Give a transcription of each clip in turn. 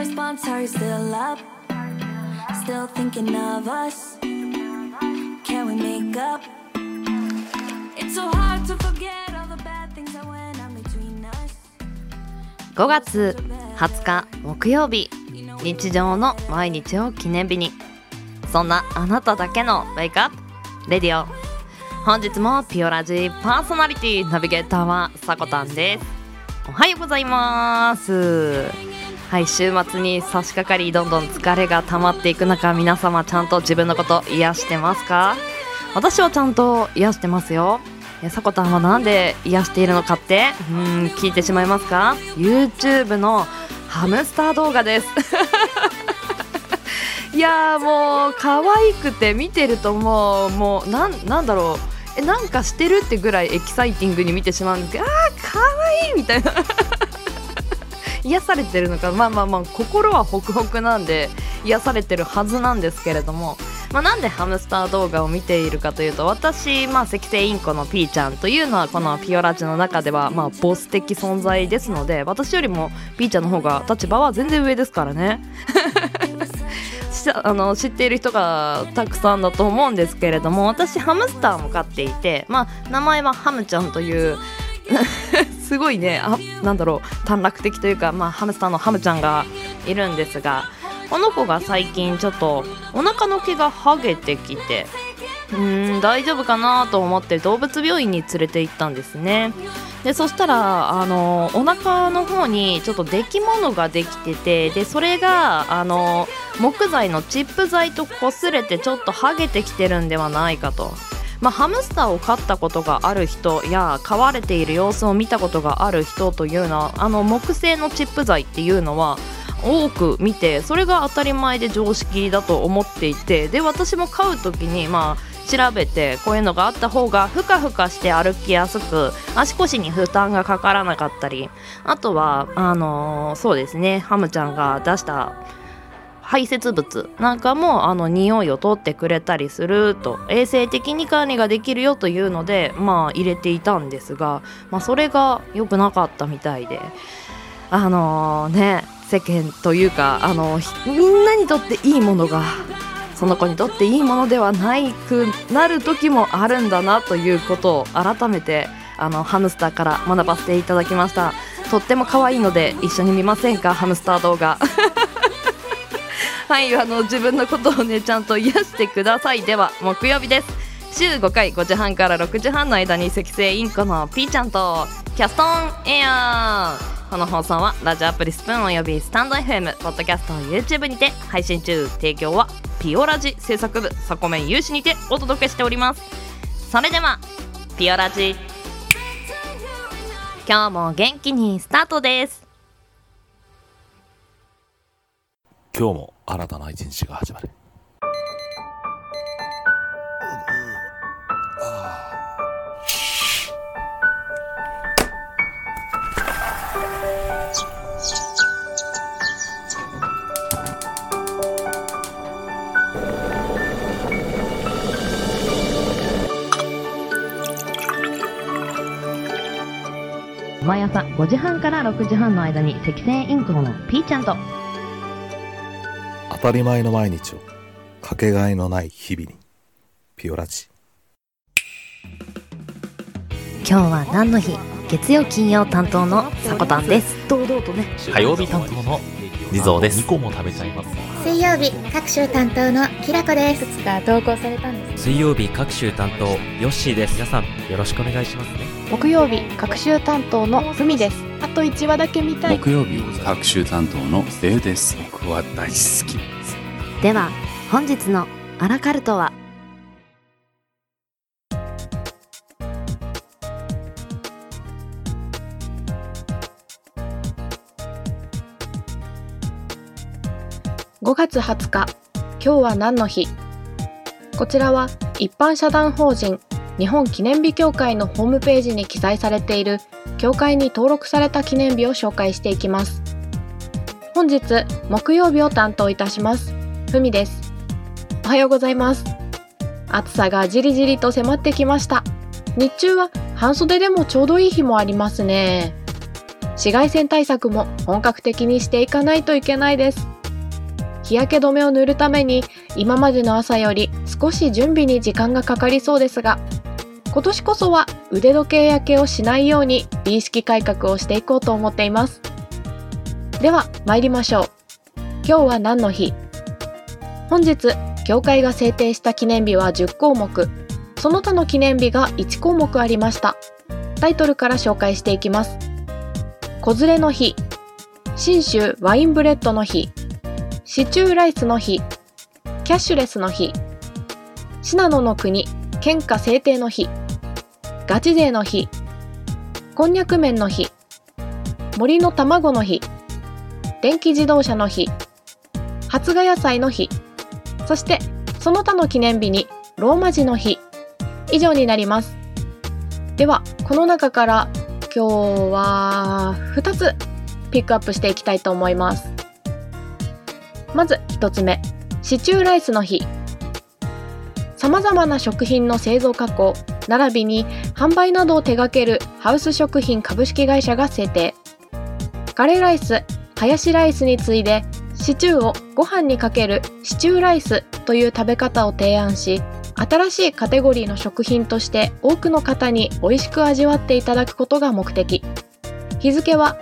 response, are you still up? Still thinking of us? Can we make up? It's so hard to forget all the bad things that went on between us. 5月20日木曜日、日常の毎日を記念日に、そんなあなただけの WakeUp! レディオ。本日もピオラジパーソナリティナビゲーターはさこたんです。おはようございます。はい、週末に差し掛かり、どんどん疲れが溜まっていく中、皆様ちゃんと自分のこと癒してますか？私はちゃんと癒してますよ。さこたんはなんで癒しているのかって聞いてしまいますか？ YouTube のハムスター動画です。いやー、もう可愛くて見てるともうなんだろう、なんかしてるってぐらいエキサイティングに見てしまうんですけど、あー可愛いみたいな。癒されてるのか、まあ心はホクホクなんで癒されてるはずなんですけれども、なんでハムスター動画を見ているかというと、私、セキセイインコのピーちゃんというのはこのピオラジの中ではボス的存在ですので、私よりもピーちゃんの方が立場は全然上ですからね。知っている人がたくさんだと思うんですけれども、私ハムスターも飼っていて、名前はハムちゃんというすごいね、短絡的というか、ハムスターのハムちゃんがいるんですが、この子が最近ちょっとお腹の毛がはげてきて、大丈夫かなと思って動物病院に連れて行ったんですね。でそしたらお腹の方にちょっとできものができてて、でそれが木材のチップ材と擦れてちょっとはげてきてるんではないかと。ハムスターを飼ったことがある人や飼われている様子を見たことがある人というのは、木製のチップ材っていうのは多く見て、それが当たり前で常識だと思っていて、で私も飼う時に調べて、こういうのがあった方がふかふかして歩きやすく、足腰に負担がかからなかったり、あとはそうですね、ハムちゃんが出した排泄物なんかも匂いを取ってくれたりすると、衛生的に管理ができるよというので入れていたんですが、それが良くなかったみたいで、世間というかみんなにとっていいものがその子にとっていいものではないくなる時もあるんだなということを改めてハムスターから学ばせていただきました。とっても可愛いので一緒に見ませんか、ハムスター動画。はい、自分のことをね、ちゃんと癒してください。では木曜日です。週5回5時半から6時半の間にセキセイインコのピーちゃんとキャストオンエア。この放送はラジオアプリスプーンおよびスタンド FM、 ポッドキャスト YouTube にて配信中。提供はピオラジ制作部サコメン有志にてお届けしております。それではピオラジ、今日も元気にスタートです。今日も新たな一日が始まる。毎朝5時半から6時半の間にセキセイインコのピーちゃんと、当たり前の毎日をかけがえのない日々に、ピオラジ。今日は何の日？月曜金曜担当のさこたんです。堂々とね。火曜日担当のリゾーです。2個も食べちゃいます。水曜日各週担当のきらこです。2日投稿されたんです。水曜日各週担当ヨッシーです。皆さんよろしくお願いしますね。木曜日各週担当のふみです。あと1話だけ見たい。木曜日各週担当のデウです。僕は大好きです。では本日のアラカルトは、5月20日、今日は何の日？こちらは一般社団法人日本記念日協会のホームページに記載されている協会に登録された記念日を紹介していきます。本日、木曜日を担当いたします。ふみです。おはようございます。暑さがじりじりと迫ってきました。日中は半袖でもちょうどいい日もありますね。紫外線対策も本格的にしていかないといけないです。日焼け止めを塗るために今までの朝より少し準備に時間がかかりそうですが、今年こそは腕時計焼けをしないように美意識改革をしていこうと思っています。では参りましょう。今日は何の日？本日協会が制定した記念日は10項目、その他の記念日が1項目ありました。タイトルから紹介していきます。子連れの日、信州ワインブレッドの日、シチューライスの日、キャッシュレスの日、信濃の国県下制定の日、ガチ勢の日、こんにゃく麺の日、森の卵の日、電気自動車の日、発芽野菜の日、そしてその他の記念日にローマ字の日、以上になります。ではこの中から今日は2つピックアップしていきたいと思います。まず1つ目、シチューライスの日。さまざまな食品の製造加工並びに販売などを手掛けるハウス食品株式会社が制定。カレーライス、ハヤシライスに次いでシチューをご飯にかけるシチューライスという食べ方を提案し、新しいカテゴリーの食品として多くの方に美味しく味わっていただくことが目的。日付は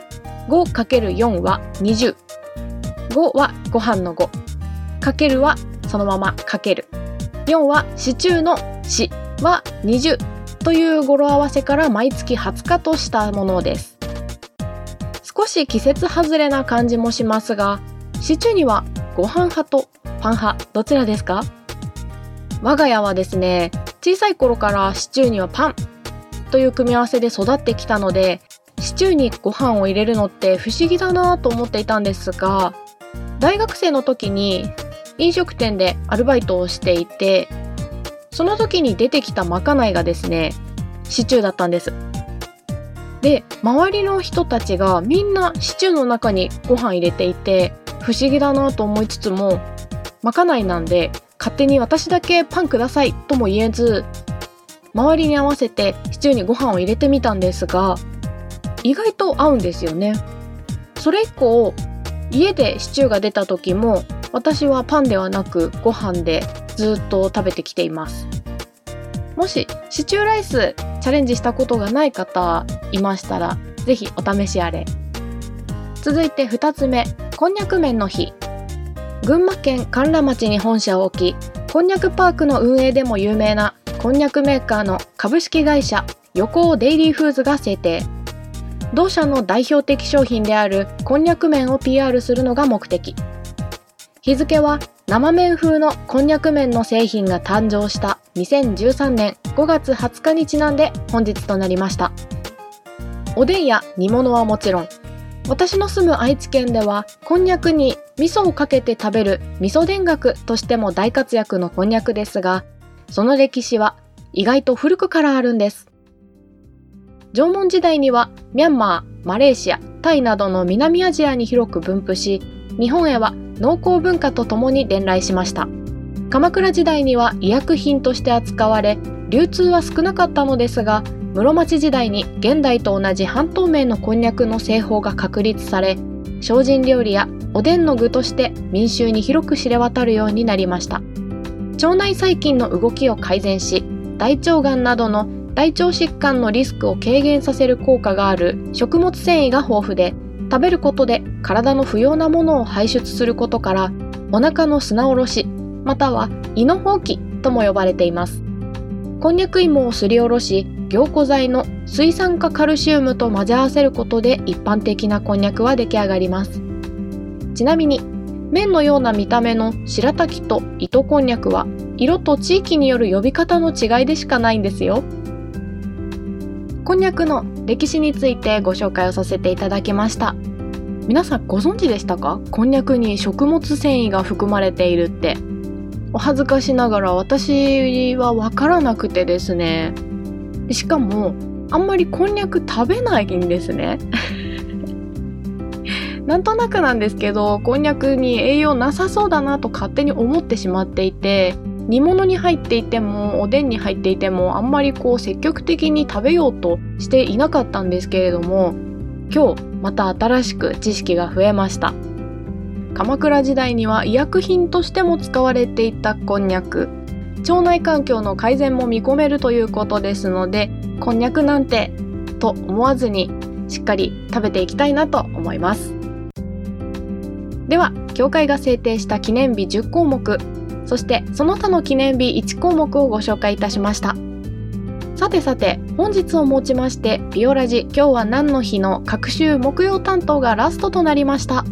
5×4 は20、5はご飯の5、かけるはそのままかける、4はシチューのシは20という語呂合わせから毎月20日としたものです。少し季節外れな感じもしますが、シチューにはご飯派とパン派どちらですか？我が家はですね、小さい頃からシチューにはパンという組み合わせで育ってきたので、シチューにご飯を入れるのって不思議だなと思っていたんですが、大学生の時に飲食店でアルバイトをしていて、その時に出てきたまかないがですね、シチューだったんです。で、周りの人たちがみんなシチューの中にご飯入れていて不思議だなと思いつつも、まかないなんで勝手に私だけパンくださいとも言えず、周りに合わせてシチューにご飯を入れてみたんですが、意外と合うんですよね。それ以降家でシチューが出た時も私はパンではなくご飯でずっと食べてきています。もしシチューライスチャレンジしたことがない方いましたらぜひお試しあれ。続いて2つ目、こんにゃく麺の日。群馬県甘楽町に本社を置き、こんにゃくパークの運営でも有名なこんにゃくメーカーの株式会社横尾デイリーフーズが制定。同社の代表的商品であるこんにゃく麺を PR するのが目的。日付は生麺風のこんにゃく麺の製品が誕生した2013年5月20日にちなんで本日となりました。おでんや煮物はもちろん、私の住む愛知県ではこんにゃくに味噌をかけて食べる味噌田楽としても大活躍のこんにゃくですが、その歴史は意外と古くからあるんです。縄文時代にはミャンマー、マレーシア、タイなどの南アジアに広く分布し、日本へは農耕文化とともに伝来しました。鎌倉時代には医薬品として扱われ、流通は少なかったのですが、室町時代に現代と同じ半透明のこんにゃくの製法が確立され、精進料理やおでんの具として民衆に広く知れ渡るようになりました。腸内細菌の動きを改善し、大腸がんなどの大腸疾患のリスクを軽減させる効果がある食物繊維が豊富で、食べることで体の不要なものを排出することから、お腹の砂おろしまたは胃のほうきとも呼ばれています。こんにゃく芋をすりおろし、凝固剤の水酸化カルシウムと混ぜ合わせることで一般的なこんにゃくは出来上がります。ちなみに麺のような見た目の白滝と糸こんにゃくは色と地域による呼び方の違いでしかないんですよ。こんにゃくの歴史についてご紹介をさせていただきました。皆さんご存知でしたか？こんにゃくに食物繊維が含まれているって。お恥ずかしながら私は分からなくてですね、しかもあんまりこんにゃく食べないんですねなんとなくなんですけど、こんにゃくに栄養なさそうだなと勝手に思ってしまっていて、煮物に入っていてもおでんに入っていてもあんまりこう積極的に食べようとしていなかったんですけれども、今日また新しく知識が増えました。鎌倉時代には医薬品としても使われていたこんにゃく、腸内環境の改善も見込めるということですので、こんにゃくなんてと思わずにしっかり食べていきたいなと思います。では、協会が制定した記念日10項目、そしてその他の記念日1項目をご紹介いたしました。さて、本日をもちましてビオラジ今日は何の日の各週木曜担当がラストとなりました。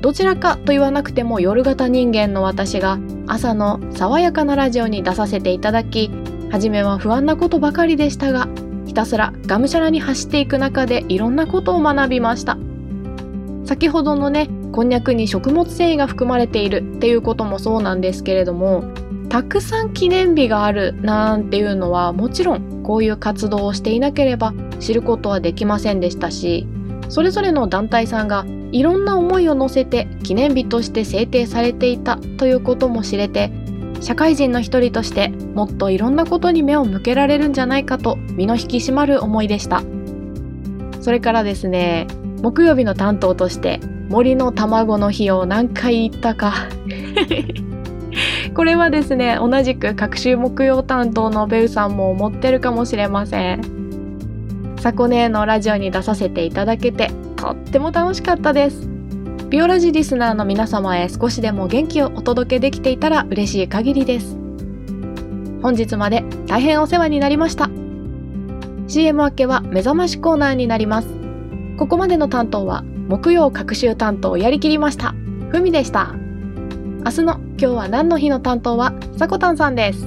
どちらかと言わなくても夜型人間の私が朝の爽やかなラジオに出させていただき、初めは不安なことばかりでしたが、ひたすらがむしゃらに走っていく中でいろんなことを学びました。先ほどのこんにゃくに食物繊維が含まれているっていうこともそうなんですけれども、たくさん記念日があるなんていうのはもちろんこういう活動をしていなければ知ることはできませんでしたし、それぞれの団体さんがいろんな思いを乗せて記念日として制定されていたということも知れて、社会人の一人としてもっといろんなことに目を向けられるんじゃないかと身の引き締まる思いでした。それからですね、木曜日の担当として森の卵の日を何回言ったかこれはですね、同じく各週木曜担当のベウさんも思ってるかもしれません。昨年のラジオに出させていただけてとっても楽しかったです。ビオラジリスナーの皆様へ少しでも元気をお届けできていたら嬉しい限りです。本日まで大変お世話になりました。 CM 明けは目覚ましコーナーになります。ここまでの担当は木曜各週担当をやりきりましたふみでした。明日の今日は何の日の担当はさこたんさんです。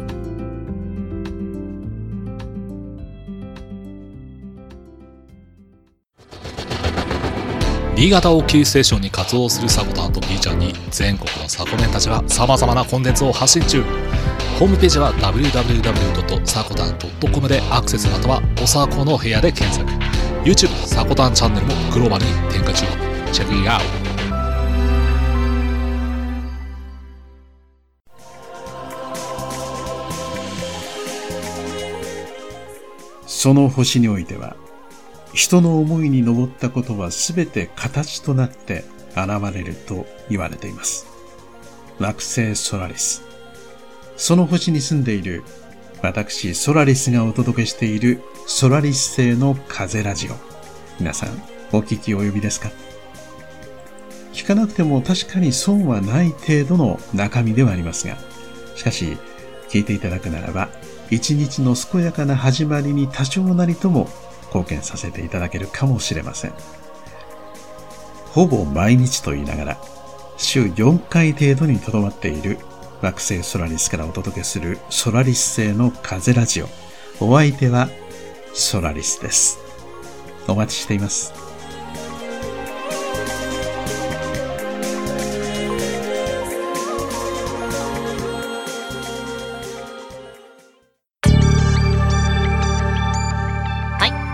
新潟をキーステーションに活動するさこたんと B ちゃんに全国のさこめんたちはさまざまなコンテンツを発信中。ホームページは www.sakotan.com でアクセス、またはおさこの部屋で検索。YouTube さこたんチャンネルもグローバルに展開中。チェックインアウト。その星においては、人の思いに上ったことはすべて形となって現れると言われています。惑星ソラリス。その星に住んでいる私ソラリスがお届けしているソラリス星の風ラジオ。皆さんお聞きお呼びですか？聞かなくても確かに損はない程度の中身ではありますが、しかし聞いていただくならば、一日の健やかな始まりに多少なりとも貢献させていただけるかもしれません。ほぼ毎日と言いながら、週4回程度にとどまっている惑星ソラリスからお届けするソラリス星の風ラジオ。お相手はソラリスです。お待ちしています。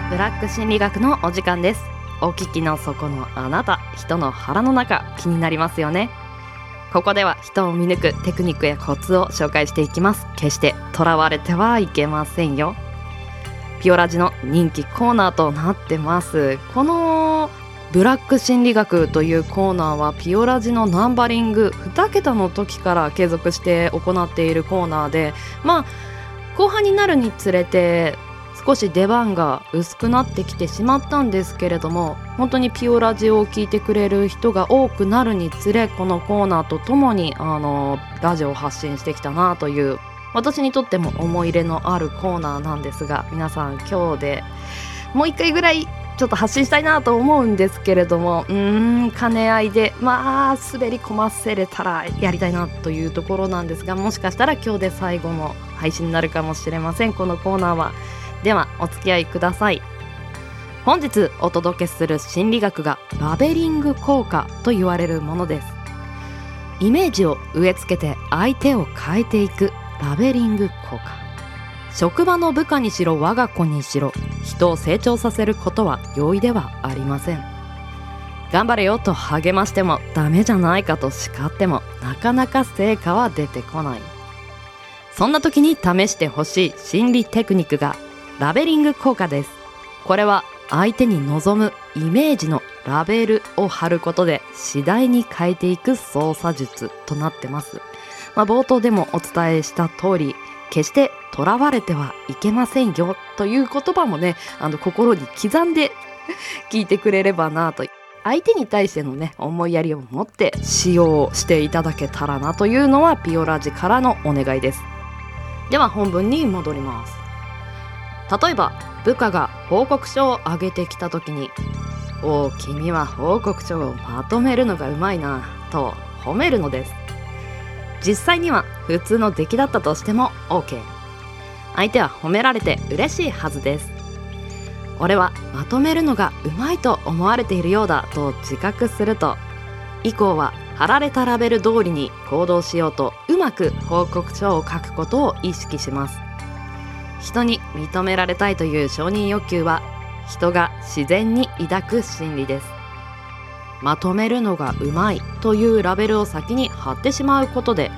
ブラック心理学のお時間です。お聞きの底のあなた、人の腹の中気になりますよね。ここでは人を見抜くテクニックやコツを紹介していきます。決してとらわれてはいけませんよ。ピオラジの人気コーナーとなってます。このブラック心理学というコーナーはピオラジのナンバリング2桁の時から継続して行っているコーナーで、後半になるにつれて少し出番が薄くなってきてしまったんですけれども、本当にピオラジを聞いてくれる人が多くなるにつれ、このコーナーとともにラジオを発信してきたなという、私にとっても思い入れのあるコーナーなんですが、皆さん今日でもう一回ぐらいちょっと発信したいなと思うんですけれども、兼ね合いで滑り込ませれたらやりたいなというところなんですが、もしかしたら今日で最後の配信になるかもしれません、このコーナーは。ではお付き合いください。本日お届けする心理学がラベリング効果と言われるものです。イメージを植え付けて相手を変えていくラベリング効果。職場の部下にしろ我が子にしろ、人を成長させることは容易ではありません。頑張れよと励ましても、ダメじゃないかと叱っても、なかなか成果は出てこない。そんな時に試してほしい心理テクニックがラベリング効果です。これは相手に望むイメージのラベルを貼ることで次第に変えていく操作術となってます。冒頭でもお伝えした通り、決してとらわれてはいけませんよという言葉もね、心に刻んで聞いてくれればなと。相手に対してのね、思いやりを持って使用していただけたらなというのはピオラジからのお願いです。では本文に戻ります。例えば部下が報告書を上げてきた時に、おー、君は報告書をまとめるのがうまいなと褒めるのです。実際には普通の出来だったとしても OK。 相手は褒められて嬉しいはずです。俺はまとめるのがうまいと思われているようだと自覚すると、以降は貼られたラベル通りに行動しようとうまく報告書を書くことを意識します。人に認められたいという承認欲求は人が自然に抱く心理です。まとめるのがうまいというラベルを先に貼ってしまうことで、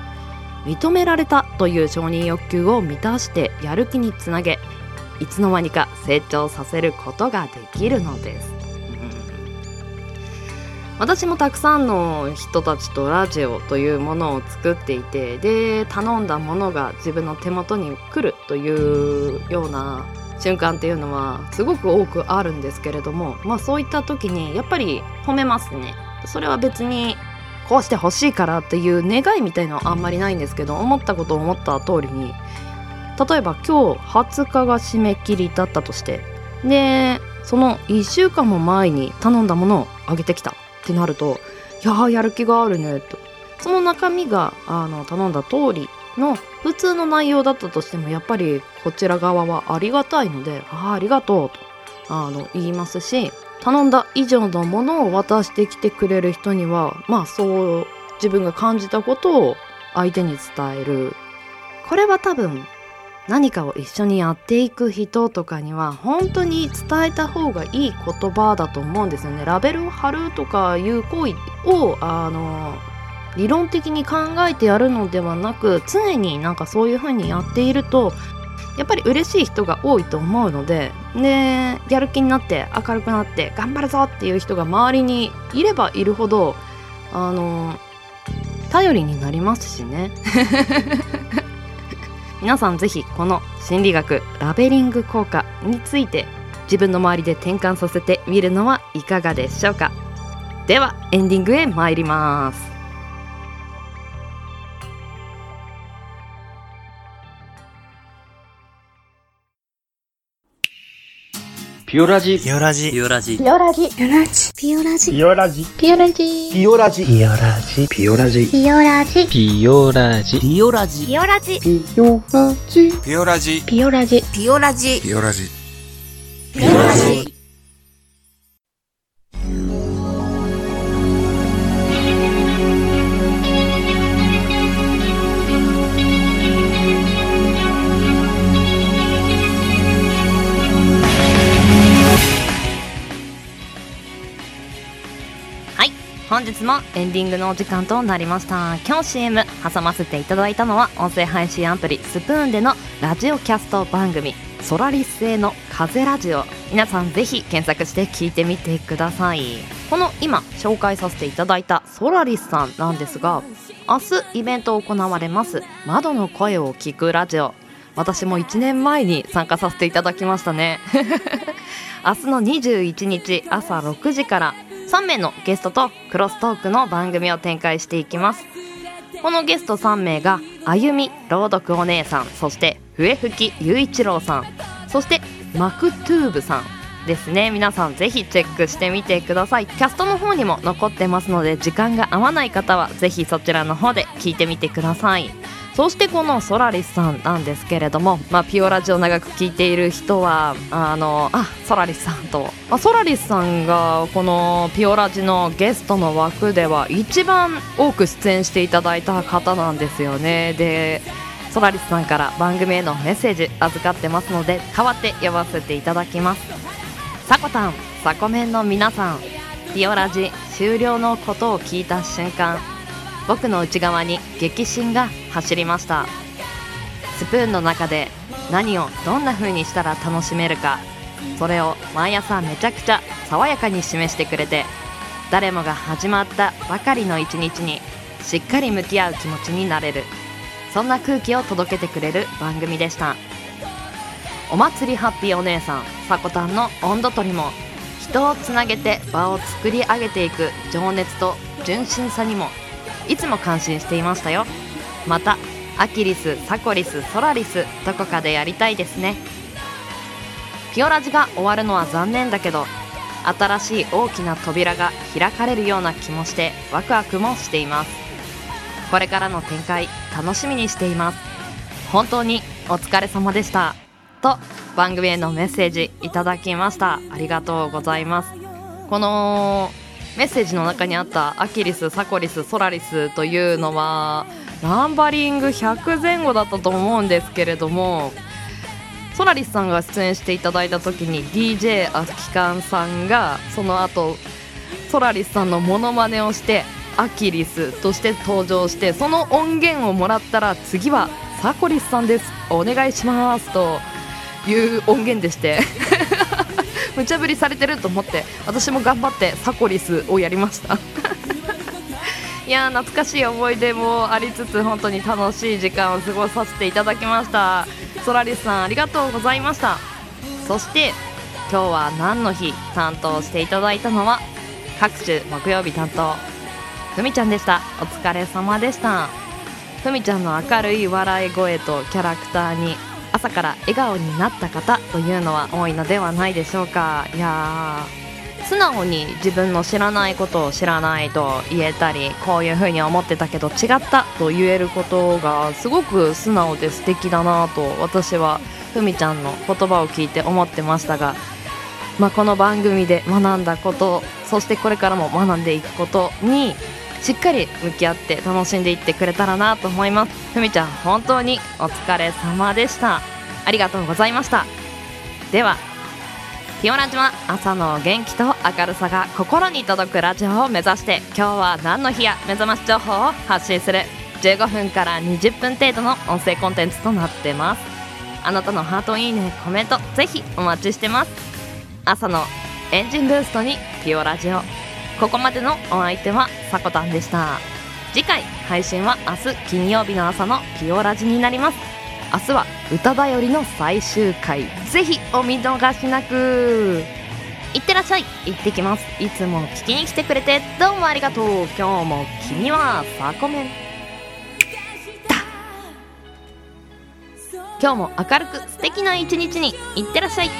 認められたという承認欲求を満たしてやる気につなげ、いつの間にか成長させることができるのです。私もたくさんの人たちとラジオというものを作っていて、で頼んだものが自分の手元に来るというような瞬間っていうのはすごく多くあるんですけれども、そういった時にやっぱり褒めますね。それは別にこうしてほしいからという願いみたいのはあんまりないんですけど、思ったことを思った通りに、例えば今日20日が締め切りだったとして、でその1週間も前に頼んだものをあげてきたってなると、いやーやる気があるねと。その中身が頼んだ通りの普通の内容だったとしても、やっぱりこちら側はありがたいので、ありがとうと言いますし、頼んだ以上のものを渡してきてくれる人には、そう自分が感じたことを相手に伝える。これは多分何かを一緒にやっていく人とかには本当に伝えた方がいい言葉だと思うんですよね。ラベルを貼るとかいう行為を理論的に考えてやるのではなく、常にそういう風にやっているとやっぱり嬉しい人が多いと思うので、でやる気になって明るくなって頑張るぞっていう人が周りにいればいるほど頼りになりますしね。皆さんぜひこの心理学ラベリング効果について自分の周りで転換させてみるのはいかがでしょうか。ではエンディングへ参ります。ピオラジピオラジピオラジピオラジピオラジピオラジピオラジピオラジピオラジピオラジピオラジピオラジピオラジピオラジピオラジピオラジピオラジピオラジピオラジピオラジ。本日もエンディングのお時間となりました。今日 CM 挟ませていただいたのは音声配信アプリスプーンでのラジオキャスト番組ソラリス製の風ラジオ。皆さんぜひ検索して聞いてみてください。この今紹介させていただいたソラリスさんなんですが、明日イベント行われます窓の声を聞くラジオ、私も1年前に参加させていただきましたね。明日の21日朝6時から3名のゲストとクロストークの番組を展開していきます。このゲスト3名があゆみ朗読お姉さん、そして笛吹雄一郎さん、そしてマクトゥーブさんですね。皆さんぜひチェックしてみてください。キャストの方にも残ってますので、時間が合わない方はぜひそちらの方で聞いてみてください。そしてこのソラリスさんなんですけれども、ピオラジオ長く聞いている人はソラリスさんと、ソラリスさんがこのピオラジのゲストの枠では一番多く出演していただいた方なんですよね。でソラリスさんから番組へのメッセージ預かってますので、代わって呼ばせていただきます。さこたんさこめんの皆さん、ピオラジ終了のことを聞いた瞬間、僕の内側に激震が走りました。スプーンの中で何をどんな風にしたら楽しめるか、それを毎朝めちゃくちゃ爽やかに示してくれて、誰もが始まったばかりの一日にしっかり向き合う気持ちになれる、そんな空気を届けてくれる番組でした。お祭りハッピーお姉さんさこたんの音頭取りも、人をつなげて場を作り上げていく情熱と純真さにもいつも感心していましたよ。またアキリス、サコリス、ソラリス、どこかでやりたいですね。ピオラジが終わるのは残念だけど、新しい大きな扉が開かれるような気もしてワクワクもしています。これからの展開楽しみにしています。本当にお疲れ様でしたと番組へのメッセージいただきました。ありがとうございます。このメッセージの中にあったアキリス、サコリス、ソラリスというのはナンバリング100前後だったと思うんですけれども、ソラリスさんが出演していただいた時に DJ アキカンさんがその後ソラリスさんのモノマネをしてアキリスとして登場して、その音源をもらったら次はサコリスさんです、お願いしますという音源でして無茶ぶりされてると思って、私も頑張ってサコリスをやりましたいや懐かしい思い出もありつつ、本当に楽しい時間を過ごさせていただきました。ソラリスさんありがとうございました。そして今日は何の日担当していただいたのは各種木曜日担当ふみちゃんでした。お疲れ様でした。ふみちゃんの明るい笑い声とキャラクターに朝から笑顔になった方というのは多いのではないでしょうか。いや素直に自分の知らないことを知らないと言えたり、こういうふうに思ってたけど違ったと言えることがすごく素直で素敵だなと私はふみちゃんの言葉を聞いて思ってましたが、この番組で学んだこと、そしてこれからも学んでいくことにしっかり向き合って楽しんでいってくれたらなと思います。ふみちゃん本当にお疲れ様でした。ありがとうございました。ではピオラジは朝の元気と明るさが心に届くラジオを目指して、今日は何の日や目覚まし情報を発信する15分から20分程度の音声コンテンツとなってます。あなたのハート、いいね、コメントぜひお待ちしてます。朝のエンジンブーストにピオラジオ、ここまでのお相手はさこたんでした。次回配信は明日金曜日の朝のピオラジになります。明日は歌だよりの最終回、ぜひお見逃しなく。いってらっしゃい、いってきます。いつも聞きに来てくれてどうもありがとう。今日も君はさこめんだ。今日も明るく素敵な一日に。いってらっしゃい。